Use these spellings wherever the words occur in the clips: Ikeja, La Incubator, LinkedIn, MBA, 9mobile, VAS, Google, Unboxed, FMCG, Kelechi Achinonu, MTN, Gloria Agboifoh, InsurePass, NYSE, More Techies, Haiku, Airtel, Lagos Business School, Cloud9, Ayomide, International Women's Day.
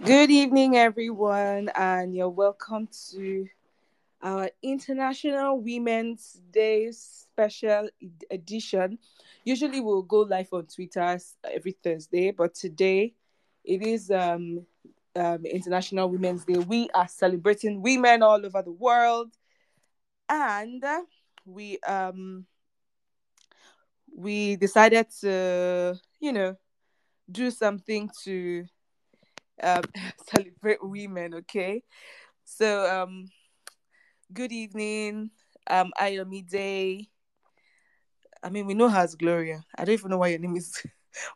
Good evening, everyone, and you're welcome to our International Women's Day special edition. Usually we'll go live on Twitter every Thursday, but today it is International Women's Day. We are celebrating women all over the world, and we decided to, do something to celebrate women, okay? So, good evening, Ayomide. I mean, we know her as Gloria. I don't even know why your name is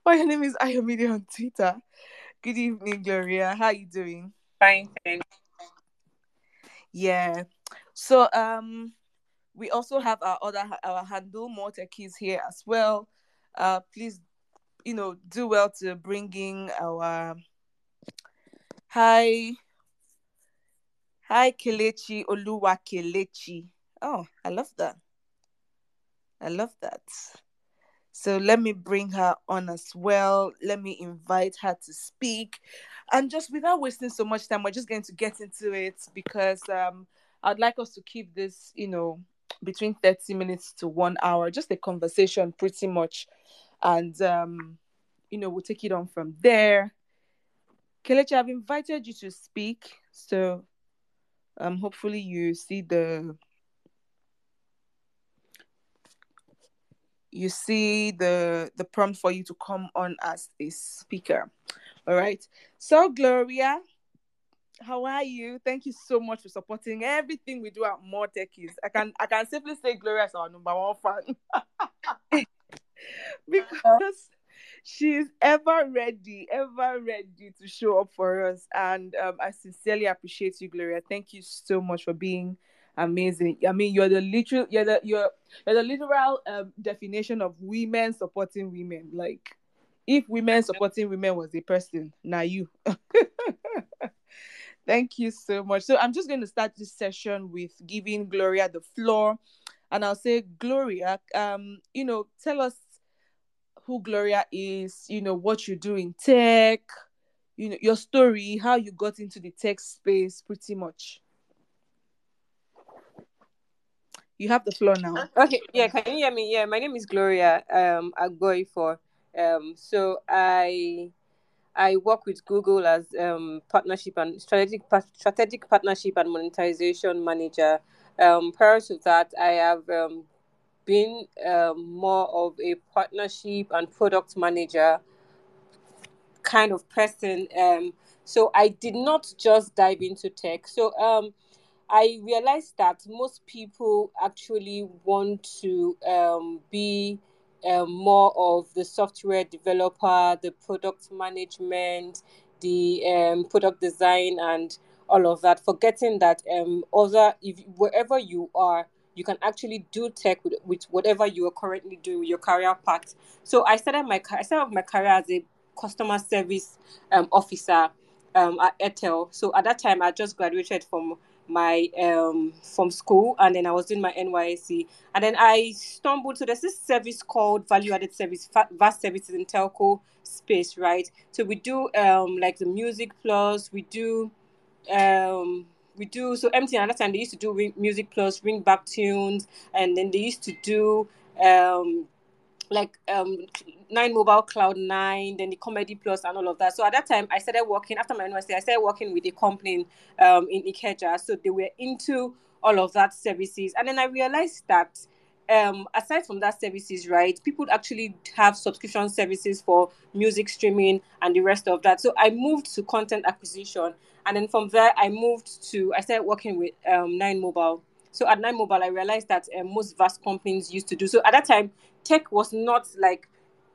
Ayomide on Twitter. Good evening, Gloria. How are you doing? Fine, thanks. Yeah. So, we also have our handle, More Techies, here as well. Please, do well to bring in our... Hi, Kelechi, Oluwa Kelechi. Oh, I love that. So let me bring her on as well. Let me invite her to speak. And just without wasting so much time, we're just going to get into it because I'd like us to keep this, between 30 minutes to 1 hour, just a conversation pretty much. And, we'll take it on from there. Kelechi, I've invited you to speak, so hopefully you see the prompt for you to come on as a speaker. All right. So, Gloria, how are you? Thank you so much for supporting everything we do at More Techies. I can safely say Gloria is our number one fan because she's ever ready to show up for us. And I sincerely appreciate you, Gloria. Thank you so much for being amazing. I mean, you're the literal definition of women supporting women. Like, if women supporting women was a person, now you. Thank you so much. So I'm just going to start this session with giving Gloria the floor. And I'll say, Gloria, tell us who Gloria is, what you do in tech, your story, how you got into the tech space, pretty much. You have the floor now. Okay, yeah, can you hear me? Yeah, my name is Gloria Agboifoh. So I work with Google as partnership and strategic partnership and monetization manager. Prior to that, I have been more of a partnership and product manager kind of person. So I did not just dive into tech. So I realized that most people actually want to be more of the software developer, the product management, the product design, and all of that, forgetting that wherever you are, you can actually do tech with whatever you are currently doing with your career path. So I started my career as a customer service officer at Airtel. So at that time, I just graduated from my from school, and then I was doing my NYSE. And then I stumbled. So there's this service called value-added service, VAS services in telco space, right? So we do like the Music Plus. We do so MTN at that time, they used to do Music Plus, Ring Back Tunes, and then they used to do 9mobile Cloud9, then the Comedy Plus and all of that. So at that time, I started working after my university. I started working with a company in Ikeja, so they were into all of that services. And then I realized that aside from that services, right, people actually have subscription services for music streaming and the rest of that. So I moved to content acquisition. And then from there, I started working with 9mobile. So at 9mobile, I realized that most vast companies used to do. So at that time, tech was not like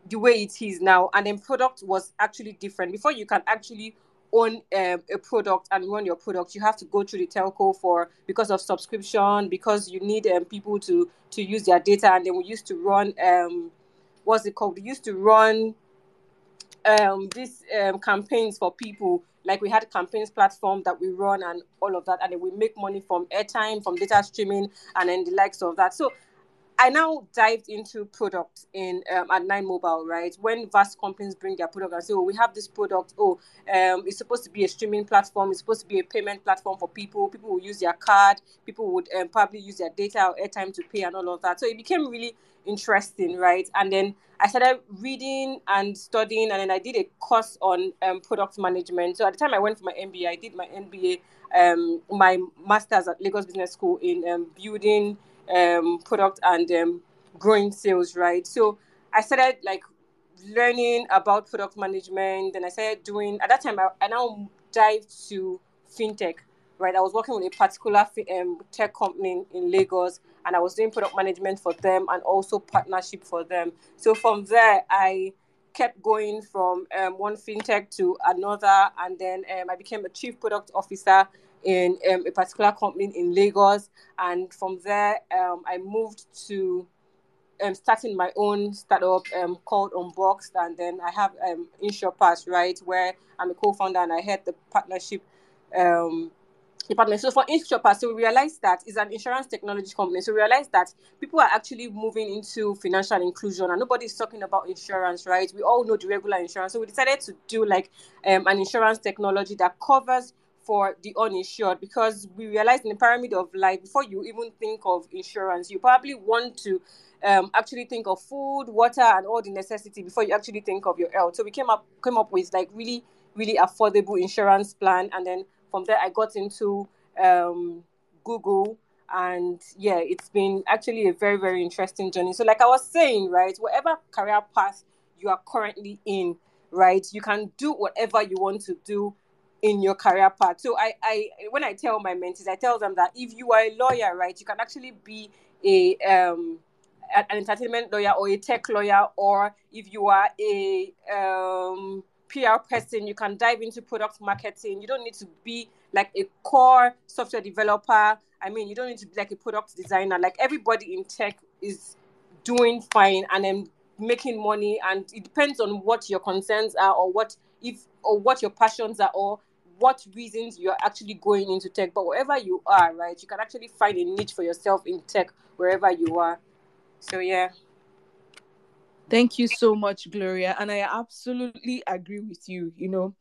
the way it is now. And then product was actually different. Before you can actually own a product and run your product, you have to go through the telco because of subscription, because you need people to use their data. And then we used to run, We used to run these campaigns for people. Like, we had a campaigns platform that we run and all of that, and then we make money from airtime, from data streaming, and then the likes of that. So I now dived into products in at 9mobile, right? When vast companies bring their product and say, oh, we have this product. Oh, it's supposed to be a streaming platform. It's supposed to be a payment platform for people. People will use their card. People would probably use their data or airtime to pay and all of that. So it became really interesting, right? And then I started reading and studying, and then I did a course on product management. So at the time I went for my MBA, I did my MBA, my master's at Lagos Business School in building product and growing sales, right? So I started like learning about product management, and I started doing, at that time, I now dived to fintech, right? I was working with a particular tech company in Lagos, and I was doing product management for them and also partnership for them. So from there, I kept going from one fintech to another, and then I became a chief product officer in a particular company in Lagos. And from there, I moved to starting my own startup called Unboxed. And then I have InsurePass, right, where I'm a co-founder and I head the partnership department. So for InsurePass, so we realized that it's an insurance technology company. So we realized that people are actually moving into financial inclusion and nobody's talking about insurance, right? We all know the regular insurance. So we decided to do like an insurance technology that covers for the uninsured, because we realized in the pyramid of life, before you even think of insurance, you probably want to actually think of food, water, and all the necessity before you actually think of your health. So we came up with like really, really affordable insurance plan. And then from there, I got into Google. And yeah, it's been actually a very, very interesting journey. So like I was saying, right, whatever career path you are currently in, right, you can do whatever you want to do in your career path. So I when I tell my mentees, I tell them that if you are a lawyer, right, you can actually be a an entertainment lawyer or a tech lawyer, or if you are a PR person, you can dive into product marketing. You don't need to be like a core software developer. I mean, you don't need to be like a product designer. Like everybody in tech is doing fine and then making money, and it depends on what your concerns are or what your passions are or what reasons you're actually going into tech. But wherever you are, right, you can actually find a niche for yourself in tech wherever you are. So, yeah. Thank you so much, Gloria. And I absolutely agree with you. You know,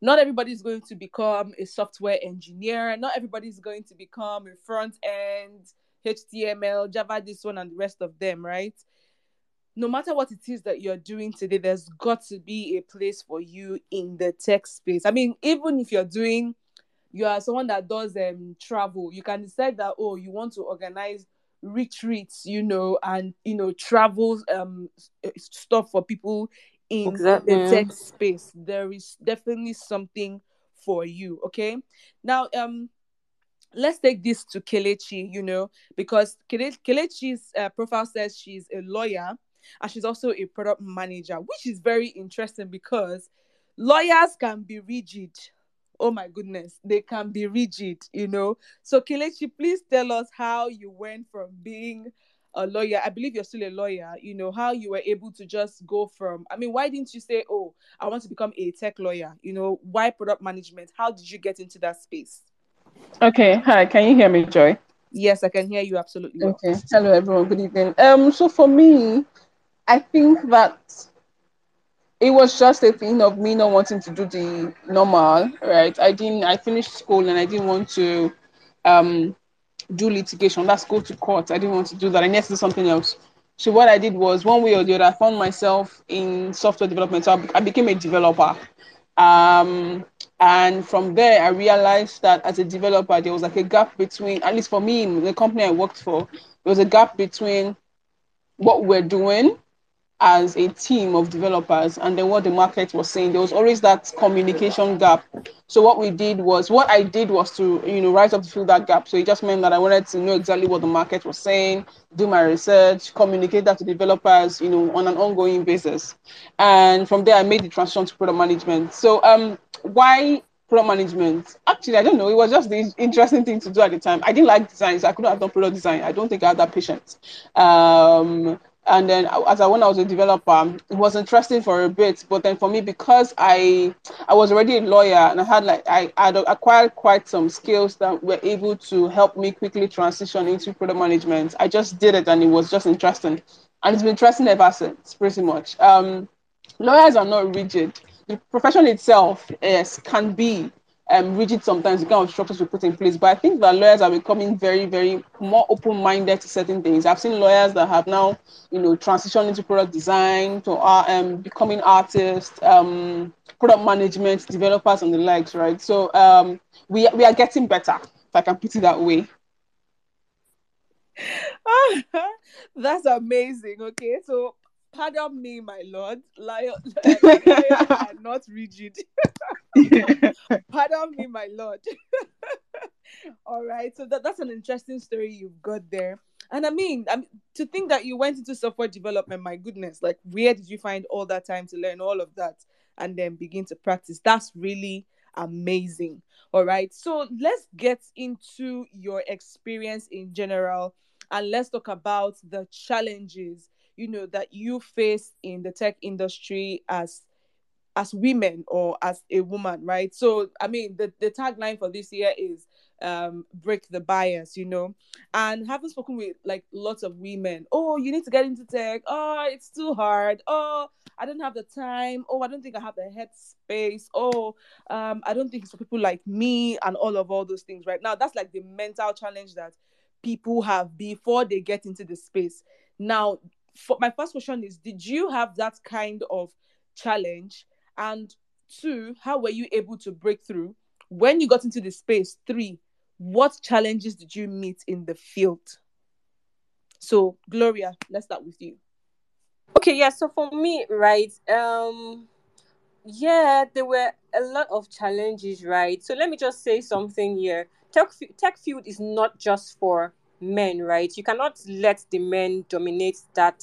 not everybody's going to become a software engineer. Not everybody's going to become a front end, HTML, Java, this one, and the rest of them, right? No matter what it is that you're doing today, there's got to be a place for you in the tech space. I mean, even if you are someone that does travel, you can decide that, oh, you want to organize retreats, you know, and, you know, travel stuff for people in the tech space. There is definitely something for you, okay? Now, let's take this to Kelechi, you know, because Kelechi's profile says she's a lawyer, and she's also a product manager, which is very interesting because lawyers can be rigid. Oh my goodness, they can be rigid, you know. So Kelechi, please tell us how you went from being a lawyer. I believe you're still a lawyer, you know, how you were able to just go from, I mean, why didn't you say, oh, I want to become a tech lawyer? You know, why product management? How did you get into that space? Okay, hi, can you hear me, Joy? Yes, I can hear you absolutely well. Okay, hello everyone, good evening. So for me, I think that it was just a thing of me not wanting to do the normal, right? I finished school and I didn't want to do litigation. That's go to court. I didn't want to do that. I needed to do something else. So what I did was, one way or the other, I found myself in software development. So I became a developer. And from there, I realized that as a developer, there was like a gap between, at least for me, the company I worked for, there was a gap between what we're doing as a team of developers and then what the market was saying. There was always that communication gap. So what I did was to, you know, rise up to fill that gap. So it just meant that I wanted to know exactly what the market was saying, do my research, communicate that to developers, you know, on an ongoing basis. And from there, I made the transition to product management. So why product management? Actually, I don't know. It was just the interesting thing to do at the time. I didn't like design, so I couldn't have done product design. I don't think I had that patience. And then when I was a developer, it was interesting for a bit. But then for me, because I was already a lawyer and I had I acquired quite some skills that were able to help me quickly transition into product management. I just did it and it was just interesting. And it's been interesting ever since, pretty much. Lawyers are not rigid. The profession itself can be rigid sometimes, the kind of structures we put in place. But I think that lawyers are becoming very, very more open-minded to certain things. I've seen lawyers that have now, transitioned into product design, to becoming artists, product management, developers, and the likes, right? So we are getting better, if I can put it that way. That's amazing. Okay, so pardon me, my lord. Lions are not rigid. Pardon me, my lord. All right, so that's an interesting story you've got there. And I mean, to think that you went into software development, my goodness, like, where did you find all that time to learn all of that and then begin to practice? That's really amazing. All right, so let's get into your experience in general, and let's talk about the challenges that you face in the tech industry as women or as a woman, right? So, I mean, the tagline for this year is break the bias, and having spoken with lots of women, oh, you need to get into tech. Oh, it's too hard. Oh, I don't have the time. Oh, I don't think I have the head space. Oh, I don't think it's for people like me, and all those things right now. That's the mental challenge that people have before they get into the space. Now, my first question is, did you have that kind of challenge? And two, how were you able to break through when you got into the space? Three, what challenges did you meet in the field? So, Gloria, let's start with you. Okay, yeah. So for me, right, there were a lot of challenges, right? So let me just say something here. Tech field is not just for men, right? You cannot let the men dominate that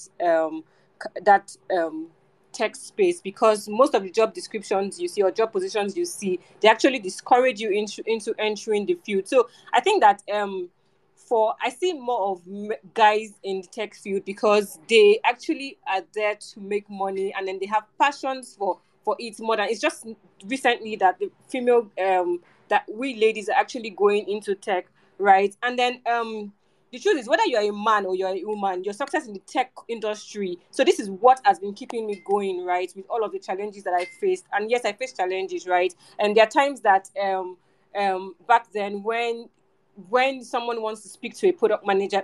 tech space, because most of the job descriptions you see or job positions you see, they actually discourage you into entering the field. So I think that I see more of guys in the tech field because they actually are there to make money, and then they have passions for it more than. It's just recently that the female that we ladies are actually going into tech, right? And then the truth is, whether you're a man or you're a woman, your success in the tech industry. So this is what has been keeping me going, right, with all of the challenges that I faced. And yes, I faced challenges, right? And there are times that back then when someone wants to speak to a product manager,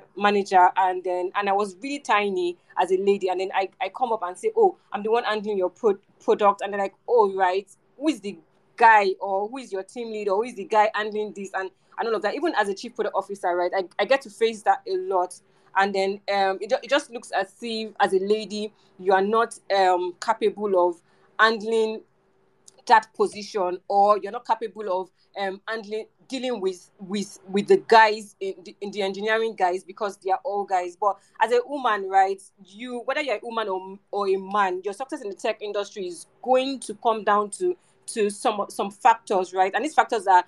and I was really tiny as a lady, and then I come up and say, oh, I'm the one handling your product. And they're like, oh, right, who is the guy, or who is your team lead, or who is the guy handling this? And all of that, even as a chief product officer, right, I get to face that a lot. And then it just looks as if, as a lady, you are not capable of handling that position, or you're not capable of dealing with the guys, in the engineering guys, because they are all guys. But as a woman, right, you, whether you're a woman or a man, your success in the tech industry is going to come down to some factors, right? And these factors are,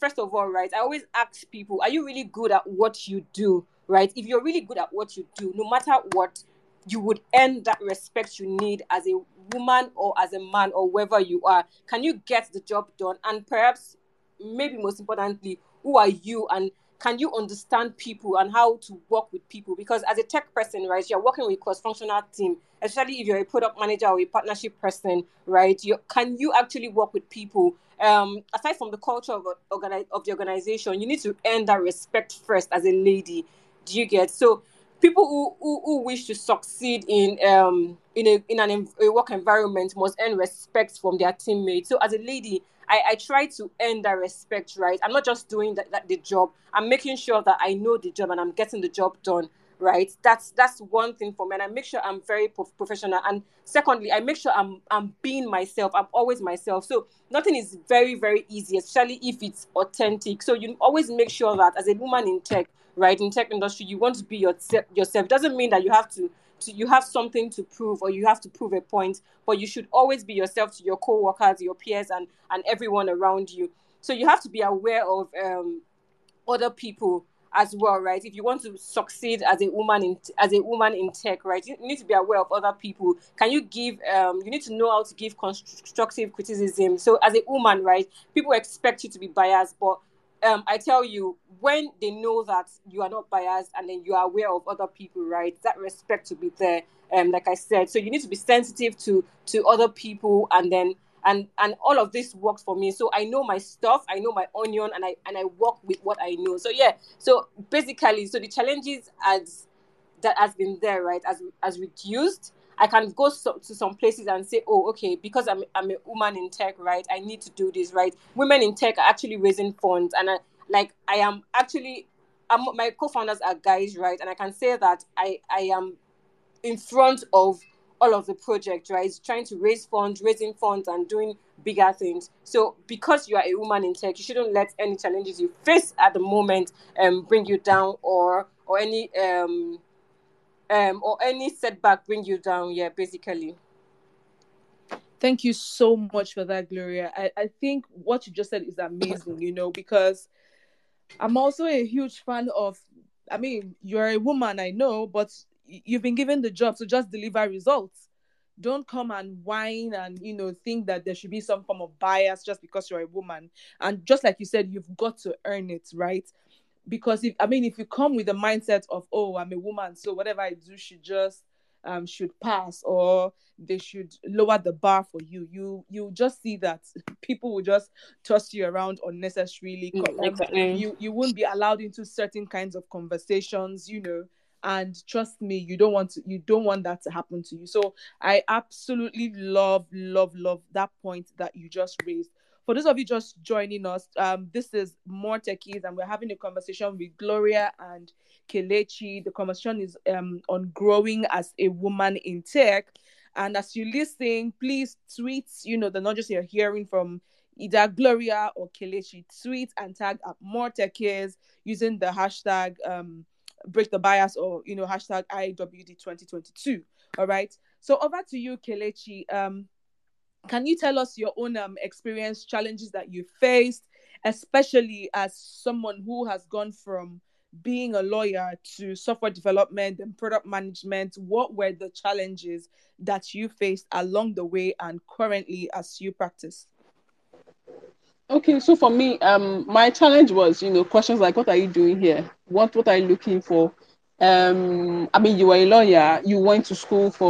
first of all, right, I always ask people, are you really good at what you do, right? If you're really good at what you do, no matter what, you would earn that respect you need as a woman or as a man or wherever you are. Can you get the job done? And perhaps, maybe most importantly, who are you? And can you understand people and how to work with people? Because as a tech person, right, you're working with cross-functional team, especially if you're a product manager or a partnership person, right? Can you actually work with people? Aside from the culture of the organization, you need to earn that respect first as a lady. Do you get? So people who wish to succeed in a work environment must earn respect from their teammates. So as a lady, I try to earn that respect, right? I'm not just doing the job. I'm making sure that I know the job and I'm getting the job done, right? That's one thing for me. And I make sure I'm very professional. And secondly, I make sure I'm being myself. I'm always myself. So nothing is very, very easy, especially if it's authentic. So you always make sure that as a woman in tech, right, in tech industry, you want to be yourself. Doesn't mean that you have to you have something to prove or you have to prove a point, but you should always be yourself to your co-workers, your peers, and everyone around you. So you have to be aware of other people as well, right? If you want to succeed as a woman in tech, right, you need to be aware of other people. You need to know how to give constructive criticism. So as a woman, right, people expect you to be biased, but I tell you, when they know that you are not biased and then you are aware of other people, right, that respect will be there, like I said. So you need to be sensitive to other people, and all of this works for me. So I know my stuff, I know my onion, and I work with what I know. So yeah, so basically, so the challenges that has been there, right, as reduced. I can go to some places and say, oh, okay, because I'm a woman in tech, right, I need to do this, right? Women in tech are actually raising funds, and my co-founders are guys, right? And I can say that I am in front of all of the project, right? Trying to raise funds, raising funds, and doing bigger things. So because you are a woman in tech, you shouldn't let any challenges you face at the moment bring you down, or any setback bring you down, yeah, basically. Thank you so much for that, Gloria. I think what you just said is amazing, because I'm also a huge fan of, I mean, you're a woman, I know, but you've been given the job, so just deliver results. Don't come and whine and, think that there should be some form of bias just because you're a woman. And just like you said, you've got to earn it, right? Because if you come with the mindset of, oh, I'm a woman, so whatever I do should just should pass, or they should lower the bar for you, you just see that people will just toss you around unnecessarily. Exactly. You won't be allowed into certain kinds of conversations, and trust me, you don't want that to happen to you. So I absolutely love that point that you just raised. For those of you just joining us, this is More Techies, and we're having a conversation with Gloria and Kelechi. The conversation is on growing as a woman in tech. And as you listen, please tweet, the nudges you're hearing from either Gloria or Kelechi. Tweet and tag at More Techies using the hashtag Break the Bias, or, hashtag IWD2022. All right. So over to you, Kelechi. Can you tell us your own experience, challenges that you faced, especially as someone who has gone from being a lawyer to software development and product management? What were the challenges that you faced along the way and currently as you practice? Okay, so for me, my challenge was, questions like, what are you doing here? What are you looking for? You were a lawyer, you went to school the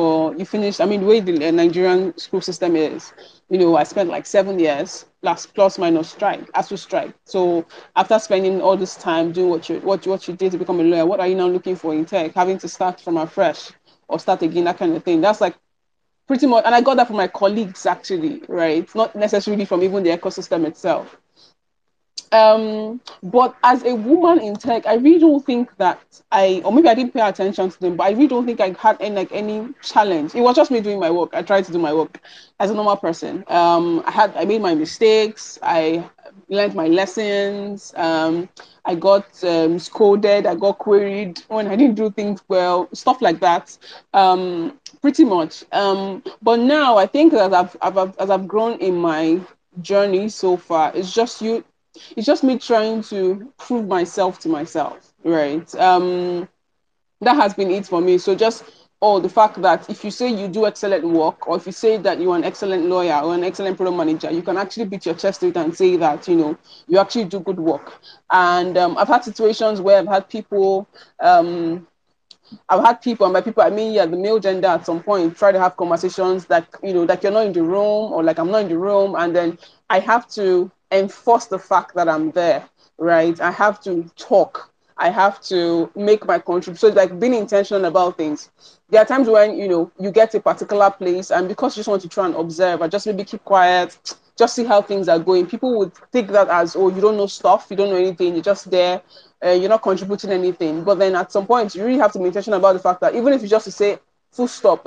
way the Nigerian school system is, I spent like 7 years, plus minus strike, as to strike. So after spending all this time doing what you did to become a lawyer, what are you now looking for in tech? Having to start from afresh or start again, that kind of thing. That's like pretty much, and I got that from my colleagues actually, right? Not necessarily from even the ecosystem itself. But as a woman in tech, I really don't think that maybe I didn't pay attention to them, but I really don't think I had any challenge. It was just me doing my work. I tried to do my work as a normal person. I made my mistakes. I learned my lessons. I got scolded. I got queried when I didn't do things well, stuff like that. Pretty much. But now I think that as I've grown in my journey so far, it's just me trying to prove myself to myself, right? That has been it for me. So just, the fact that if you say you do excellent work, or if you say that you're an excellent lawyer or an excellent product manager, you can actually beat your chest to it and say that, you actually do good work. And I've had situations where I've had people... and by people, I mean, the male gender at some point try to have conversations that, that you're not in the room, or like I'm not in the room. And then I have to enforce the fact that I'm there, right? I have to talk. I have to make my contribution. So it's like being intentional about things. There are times when, you get a particular place, and because you just want to try and observe, or just maybe keep quiet, just see how things are going. People would take that as, you don't know stuff, you don't know anything, you're just there. You're not contributing anything. But then at some point, you really have to be intentional about the fact that even if you just say full stop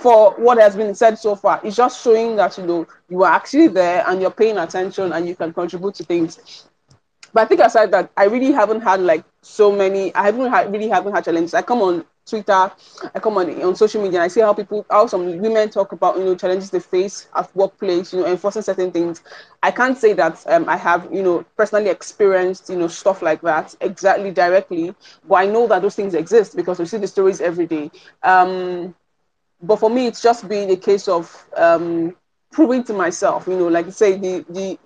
for what has been said so far, it's just showing that, you are actually there and you're paying attention and you can contribute to things. But I think aside that, I really haven't had challenges. I come on Twitter, I come on social media, and I see how people, how some women talk about, you know, challenges they face at workplace, you know, enforcing certain things. I can't say that I have, you know, personally experienced, you know, stuff like that exactly directly, but I know that those things exist because we see the stories every day. But for me, it's just been a case of proving to myself, you know, like you say,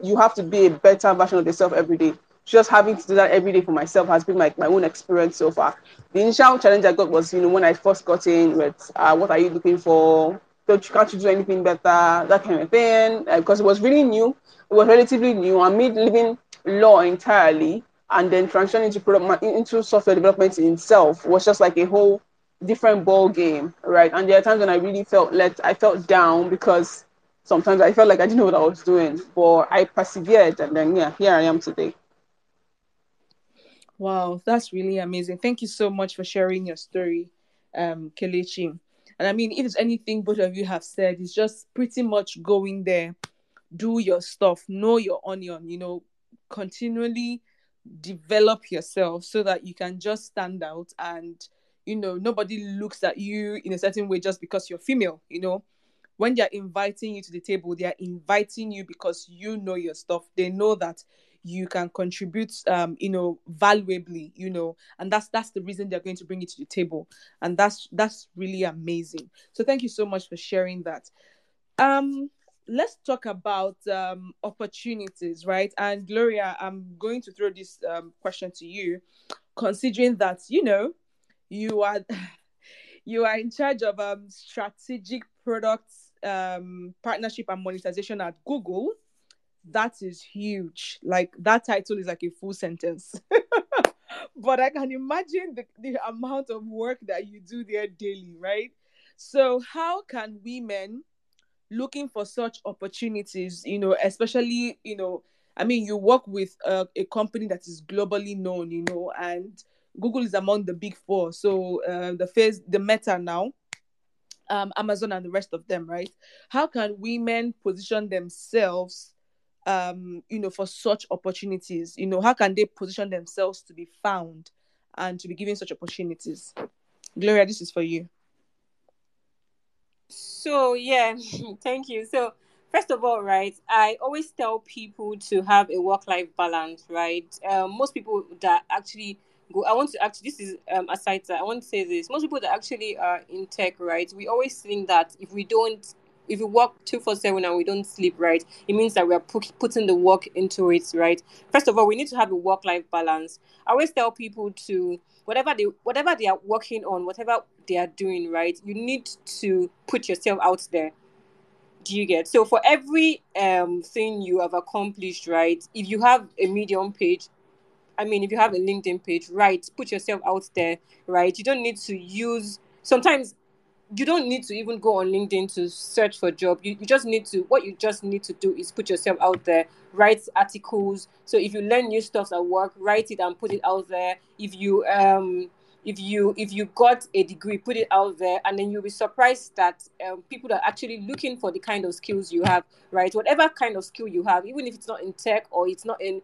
you have to be a better version of yourself every day. Just having to do that every day for myself has been my own experience so far. The initial challenge I got was, you know, when I first got in with what are you looking for? Can't you do anything better? That kind of thing. Because it was really new. It was relatively new. I made leaving law entirely and then transitioning into software development in itself was just like a whole different ball game, right? And there are times when I really felt down because sometimes I felt like I didn't know what I was doing, but I persevered, and then, yeah, here I am today. Wow, that's really amazing. Thank you so much for sharing your story, Kelechi. And I mean, if it's anything both of you have said, it's just pretty much going there, do your stuff, know your onion, you know, continually develop yourself so that you can just stand out and, you know, nobody looks at you in a certain way just because you're female, you know. When they're inviting you to the table, they are inviting you because you know your stuff. They know that you can contribute, you know, valuably, you know, and that's the reason they're going to bring you to the table. And that's really amazing. So thank you so much for sharing that. Let's talk about opportunities, right? And Gloria, I'm going to throw this question to you, considering that, you know, you are in charge of strategic products, partnership and monetization at Google. That is huge. Like, that title is like a full sentence. But I can imagine the amount of work that you do there daily, right? So how can women looking for such opportunities, you know, especially, you know, I mean, you work with a company that is globally known, you know, and Google is among the big four. So the Meta now, Amazon and the rest of them, right? How can women position themselves, you know, for such opportunities? You know, how can they position themselves to be found and to be given such opportunities? Gloria, this is for you. So, yeah, thank you. So, first of all, right, I always tell people to have a work-life balance, right? Most people that actually I want to say this. Most people that actually are in tech, right, we always think that if we work 24/7 and we don't sleep, right, it means that we are putting the work into it, right? First of all, we need to have a work-life balance. I always tell people to, whatever they are working on, whatever they are doing, right, you need to put yourself out there. Do you get? So for every thing you have accomplished, right, if you have a Medium page, I mean, if you have a LinkedIn page, right, put yourself out there, right? You don't need to sometimes you don't need to even go on LinkedIn to search for a job. You just need to, what you just need to do is put yourself out there, write articles. So if you learn new stuff at work, write it and put it out there. If you got a degree, put it out there, and then you'll be surprised that people are actually looking for the kind of skills you have, right? Whatever kind of skill you have, even if it's not in tech or it's not in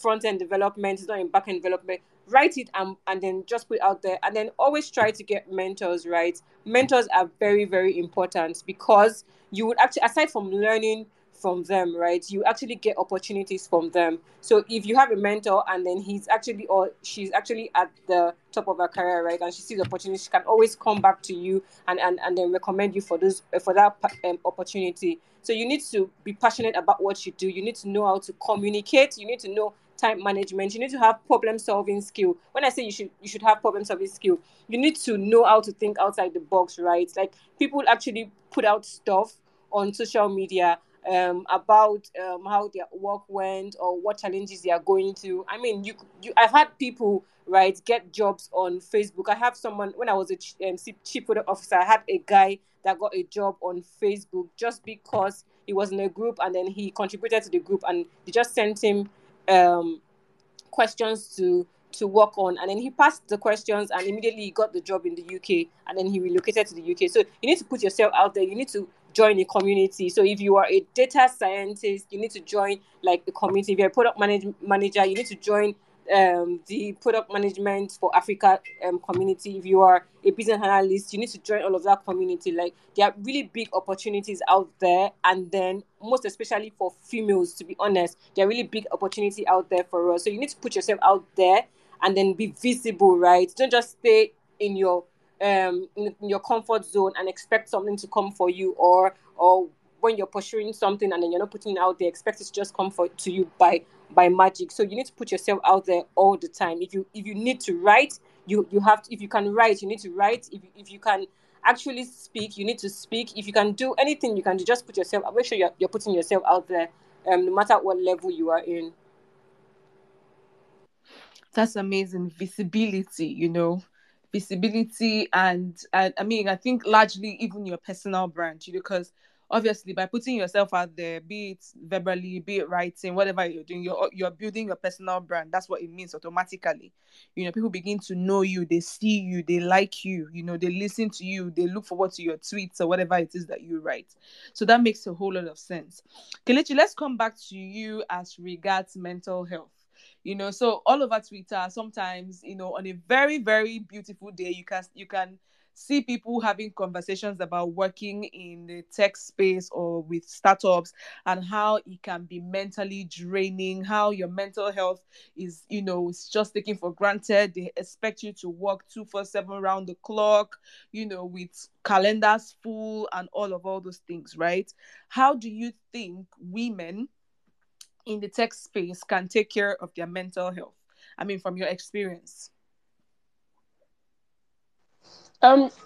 front-end development, it's not in back-end development, write it and then just put it out there. And then always try to get mentors, right? Mentors are very, very important because you would actually, aside from learning from them, right, you actually get opportunities from them. So if you have a mentor and then he's actually, or she's actually at the top of her career, right, and she sees opportunities, she can always come back to you and then recommend you for those, for that opportunity. So you need to be passionate about what you do. You need to know how to communicate. You need to know time management. You need to have problem-solving skill. When I say you should have problem-solving skill, you need to know how to think outside the box, right? Like, people actually put out stuff on social media about how their work went or what challenges they are going through. I mean, I've had people, right, get jobs on Facebook. I have someone, when I was a chief product officer, I had a guy that got a job on Facebook just because he was in a group and then he contributed to the group and they just sent him questions to work on, and then he passed the questions and immediately he got the job in the UK and then he relocated to the UK. So you need to put yourself out there. You need to join a community. So if you are a data scientist, you need to join like a community. If you're a product manager, you need to join the product management for Africa community. If you are a business analyst, you need to join all of that community. Like, there are really big opportunities out there, and then most especially for females, to be honest, there are really big opportunity out there for us. So you need to put yourself out there and then be visible, right? Don't just stay in your comfort zone and expect something to come for you, or when you're pursuing something and then you're not putting it out there, expect it to just come to you by magic. So you need to put yourself out there all the time. If you need to write, you have to. If you can write, you need to write. If you can actually speak, you need to speak. If you can do anything, you can do. Just put yourself. Make sure you're putting yourself out there, no matter what level you are in. That's amazing. Visibility, visibility, and I mean, I think largely even your personal brand, because obviously, by putting yourself out there, be it verbally, be it writing, whatever you're doing, you're building your personal brand. That's what it means automatically. People begin to know you, they see you, they like you, they listen to you, they look forward to your tweets or whatever it is that you write. So that makes a whole lot of sense. Kelechi, let's come back to you as regards mental health. So all over Twitter, sometimes, on a very, very beautiful day, you can see people having conversations about working in the tech space or with startups, and how it can be mentally draining, how your mental health is, it's just taken for granted. They expect you to work 24/7 round the clock, with calendars full and all those things, right? How do you think women in the tech space can take care of their mental health? I mean, from your experience.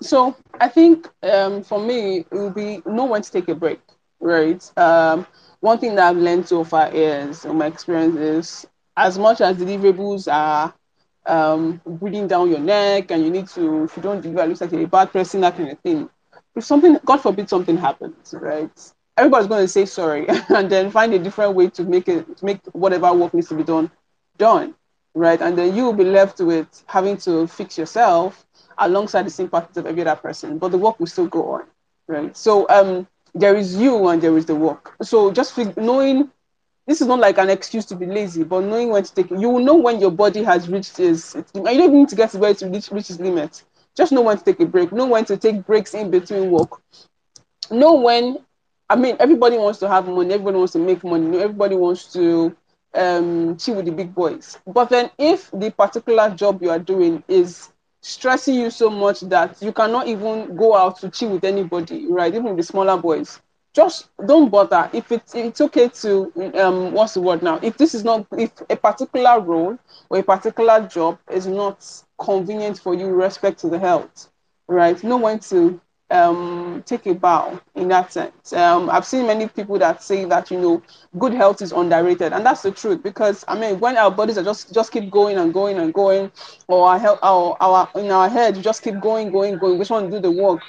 So I think for me, it will be know when to take a break, right? One thing that I've learned so far is, my experience is, as much as deliverables are breathing down your neck and you need to, if you don't deliver, it looks like you're a bad person, that kind of thing. If something, God forbid, something happens, right? Everybody's going to say sorry and then find a different way to make whatever work needs to be done, right? And then you will be left with having to fix yourself alongside the same parts of every other person, but the work will still go on, right? So there is you and there is the work. So just knowing, this is not like an excuse to be lazy, but knowing when to take, you will know when your body has reached its limit. You don't even need to get to where it reaches its limit. Just know when to take a break, know when to take breaks in between work. Know when, I mean, everybody wants to have money, everybody wants to make money, everybody wants to chill with the big boys. But then if the particular job you are doing is stressing you so much that you cannot even go out to chill with anybody, right? Even with the smaller boys, just don't bother. If it's okay to if this is not, if a particular role or a particular job is not convenient for you, respect to the health, right? Know when to take a bow in that sense. I've seen many people that say that good health is underrated, and that's the truth, because I mean, when our bodies are just keep going and going and going, or our health, our in our head, we just keep going, we just want to do the work.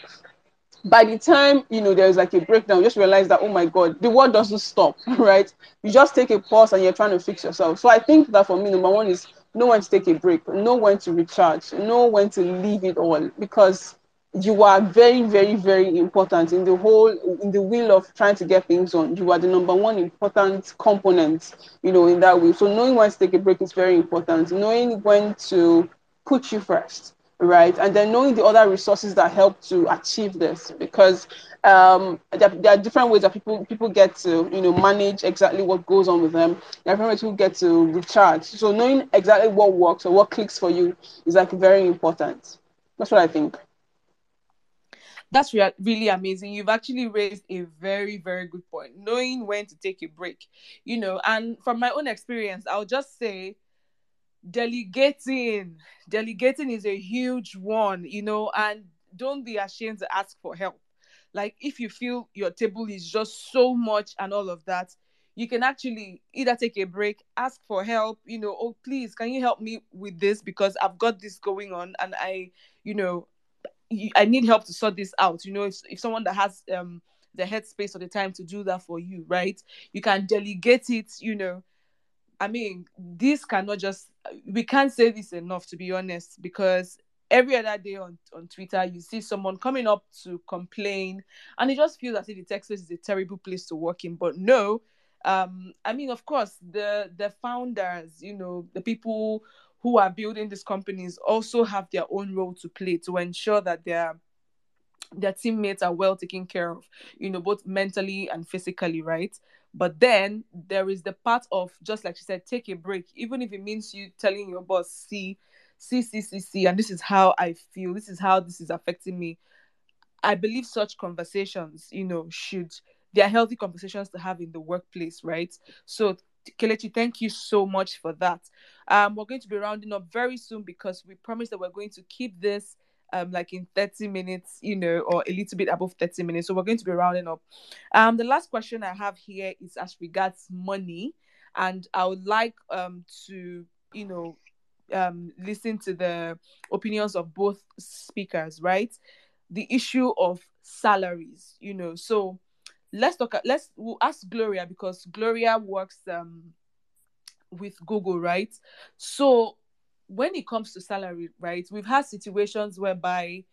By the time there's like a breakdown, you just realize that, oh my God, the world doesn't stop, right? You just take a pause and you're trying to fix yourself. So I think that for me, number one is know when to take a break, know when to recharge, know when to leave it all, because you are very, very, very important in the wheel of trying to get things on. You are the number one important component, in that wheel. So knowing when to take a break is very important. Knowing when to put you first, right? And then knowing the other resources that help to achieve this, because there are different ways that people get to, manage exactly what goes on with them. There are different ways who get to recharge. So knowing exactly what works or what clicks for you is like very important. That's what I think. That's really amazing. You've actually raised a very, very good point. Knowing when to take a break, and from my own experience, I'll just say delegating is a huge one, and don't be ashamed to ask for help. Like, if you feel your table is just so much and all of that, you can actually either take a break, ask for help, oh, please, can you help me with this? Because I've got this going on and I need help to sort this out. If someone that has the headspace or the time to do that for you, right? You can delegate it, I mean, we can't say this enough, to be honest, because every other day on Twitter, you see someone coming up to complain, and it just feels as if the tech space is a terrible place to work in. But no, I mean, of course, the founders, you know, the people who are building these companies also have their own role to play to ensure that their teammates are well taken care of, you know, both mentally and physically, right? But then there is the part of, just like she said, take a break, even if it means you telling your boss, see, and this is how I feel, this is how this is affecting me. I believe such conversations, you know, they are healthy conversations to have in the workplace, right? So Kelechi, thank you so much for that. We're going to be rounding up very soon because we promised that we're going to keep this like in 30 minutes, you know, or a little bit above 30 minutes. So we're going to be rounding up. The last question I have here is as regards money. And I would like to, you know, listen to the opinions of both speakers, right? The issue of salaries, you know. So we'll ask Gloria, because Gloria works with Google, right? So when it comes to salary, right, we've had situations whereby,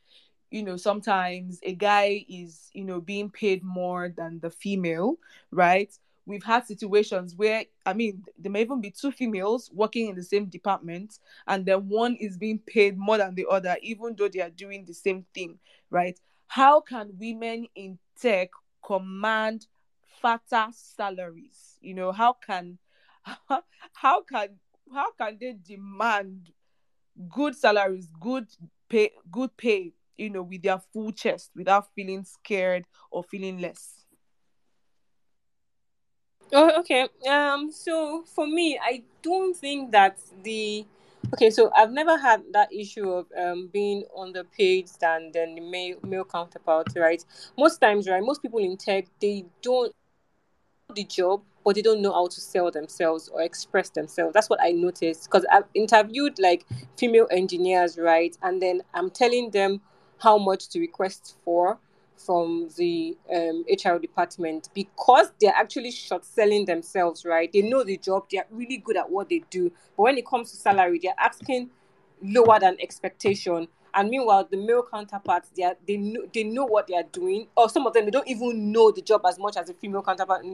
you know, sometimes a guy is, you know, being paid more than the female, right? We've had situations where, I mean, there may even be two females working in the same department, and then one is being paid more than the other, even though they are doing the same thing, right? How can women in tech command fatter salaries? You know, how can they demand good salaries, good pay, you know, with their full chest without feeling scared or feeling less? Oh, okay. So for me, I don't think that so I've never had that issue of being underpaid than the male counterpart, right? Most times, right, most people in tech, they don't do the job, but they don't know how to sell themselves or express themselves. That's what I noticed, because I've interviewed like female engineers, right? And then I'm telling them how much to request for from the HR department, because they're actually short selling themselves, right? They know the job, they're really good at what they do, but when it comes to salary, they're asking lower than expectation. And meanwhile, the male counterparts, they know what they are doing, or some of them, they don't even know the job as much as the female counterpart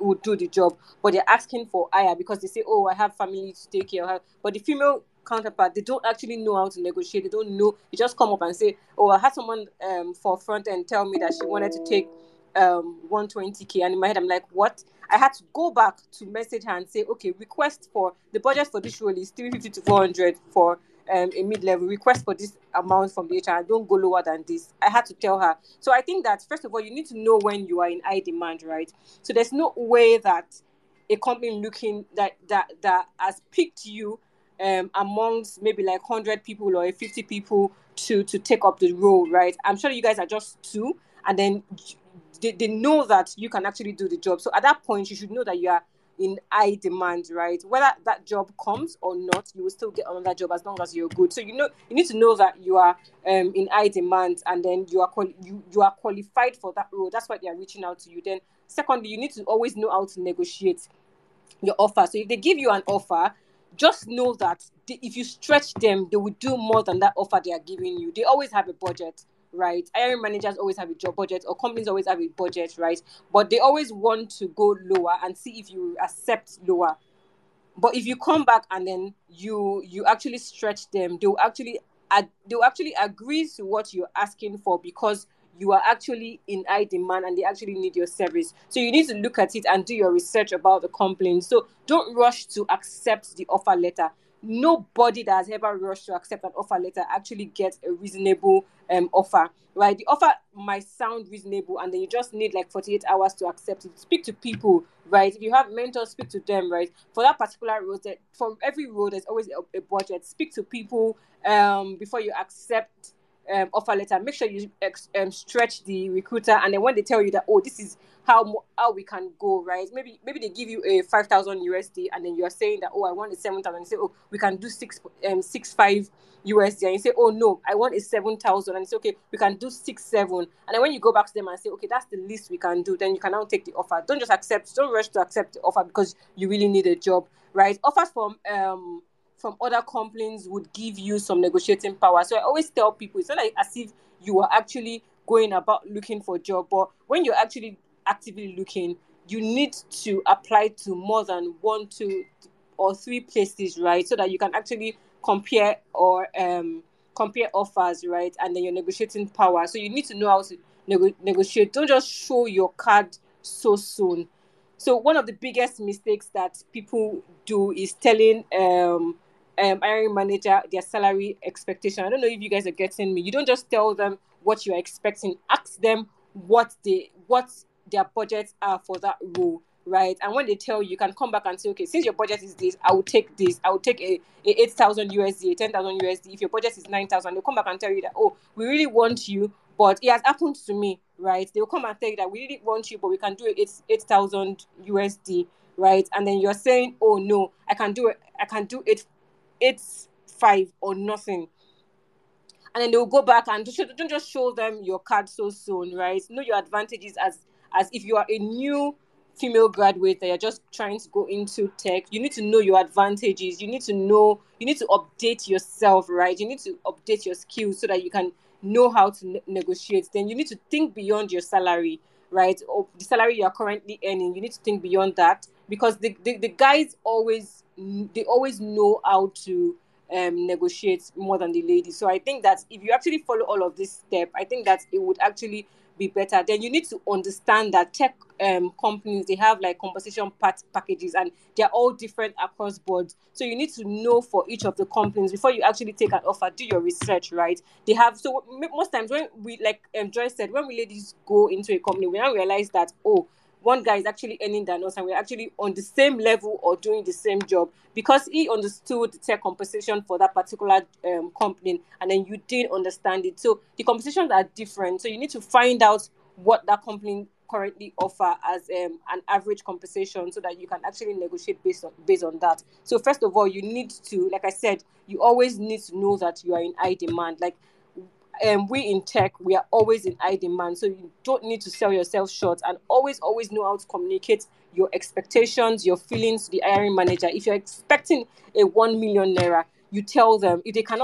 would do the job, but they're asking for higher because they say, oh, I have family to take care of. But the female counterpart, they don't actually know how to negotiate. They don't know. They just come up and say, oh, I had someone for front end tell me that she wanted to take 120k, and in my head I'm like, what? I had to go back to message her and say, okay, request for the budget for this role is 350 to 400 for a mid-level, request for this amount from the HR, don't go lower than this. I had to tell her. So I think that first of all, you need to know when you are in high demand, right? So there's no way that a company looking that has picked you amongst maybe like 100 people or 50 people to take up the role, right? I'm sure you guys are just two, and then they know that you can actually do the job. So at that point, you should know that you are in high demand, right? Whether that job comes or not, you will still get another job as long as you're good. So you know, you need to know that you are in high demand, and then you are qualified for that role. That's why they are reaching out to you. Then secondly, you need to always know how to negotiate your offer. So if they give you an offer, just know that if you stretch them, they will do more than that offer they are giving you. They always have a budget, right? Hiring managers always have a job budget, or companies always have a budget, right? But they always want to go lower and see if you accept lower. But if you come back and then you actually stretch them, they will actually agree to what you're asking for, because you are actually in high demand and they actually need your service. So you need to look at it and do your research about the complaint. So don't rush to accept the offer letter. Nobody that has ever rushed to accept an offer letter actually gets a reasonable offer, right? The offer might sound reasonable, and then you just need like 48 hours to accept it. Speak to people, right? If you have mentors, speak to them, right? For that particular role, from every role, there's always a budget. Speak to people before you accept offer letter. Make sure you stretch the recruiter, and then when they tell you that, oh, this is how we can go, right? Maybe they give you a $5,000 USD, and then you are saying that, oh, I want a 7,000. You say, oh, we can do 6,500 USD, and you say, oh no, I want a 7,000, and it's okay, we can do 6,700. And then when you go back to them and say, okay, that's the least we can do, then you can now take the offer. Don't rush to accept the offer because you really need a job, right? Offers from other companies would give you some negotiating power. So I always tell people, it's not like as if you are actually going about looking for a job, but when you're actually actively looking, you need to apply to more than 1, 2, or 3 places, right? So that you can actually compare or compare offers, right? And then you're negotiating power. So you need to know how to negotiate. Don't just show your card so soon. So one of the biggest mistakes that people do is telling hiring manager their salary expectation. I don't know if you guys are getting me. You don't just tell them what you're expecting. Ask them what their budgets are for that role, right? And when they tell you, you can come back and say, okay, since your budget is this, I will take this. I will take a 8,000 USD, a 10,000 USD. If your budget is 9,000, they'll come back and tell you that, oh, we really want you, but it has happened to me, right? They'll come and tell you that we really want you, but we can do it 8,000 USD, right? And then you're saying, oh no, I can do it. I can do it 8.5 or nothing. And then they'll go back and don't just show them your card so soon, right? Know your advantages as if you are a new female graduate that you're just trying to go into tech. You need to know your advantages. You need to update yourself, right? You need to update your skills so that you can know how to negotiate. Then you need to think beyond your salary, right? Or the salary you're currently earning. You need to think beyond that because the guys always know how to negotiate more than the ladies. So I think that if you actually follow all of this step, I think that it would actually be better. Then you need to understand that tech companies, they have like compensation packages and they're all different across boards. So you need to know for each of the companies before you actually take an offer. Do your research, right? They have, so most times when we, like Joy said, when we ladies go into a company, we now realize that, oh, one guy is actually earning than us and we're actually on the same level or doing the same job because he understood the tech compensation for that particular company and then you didn't understand it. So the compensations are different. So you need to find out what that company currently offer as an average compensation so that you can actually negotiate based on that. So first of all, you need to, like I said, you always need to know that you are in high demand. Like, we in tech, we are always in high demand, so you don't need to sell yourself short and always know how to communicate your expectations, your feelings to the hiring manager. If you're expecting a 1 million naira, you tell them. If they can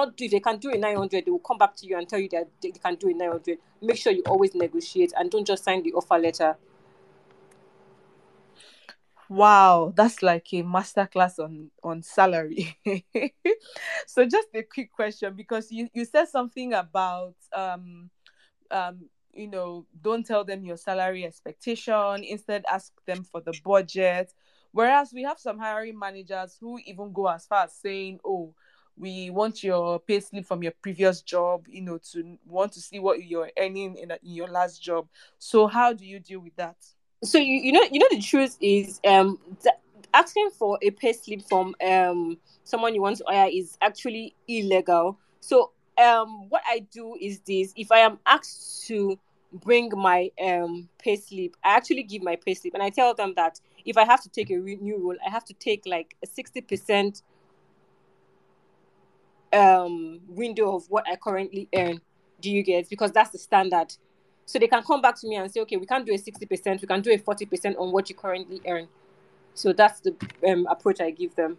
do a 900, they will come back to you and tell you that they can do a 900. Make sure you always negotiate and don't just sign the offer letter. Wow, that's like a masterclass on salary. So just a quick question, because you said something about, don't tell them your salary expectation. Instead, ask them for the budget. Whereas we have some hiring managers who even go as far as saying, oh, we want your payslip from your previous job, to want to see what you're earning in your last job. So how do you deal with that? So you know the truth is asking for a payslip from someone you want to hire is actually illegal. So what I do is this: if I am asked to bring my payslip, I actually give my payslip and I tell them that if I have to take a new role, I have to take like a 60% window of what I currently earn. Do you get? Because that's the standard. So they can come back to me and say, okay, we can't do a 60%, we can do a 40% on what you currently earn. So that's the approach I give them.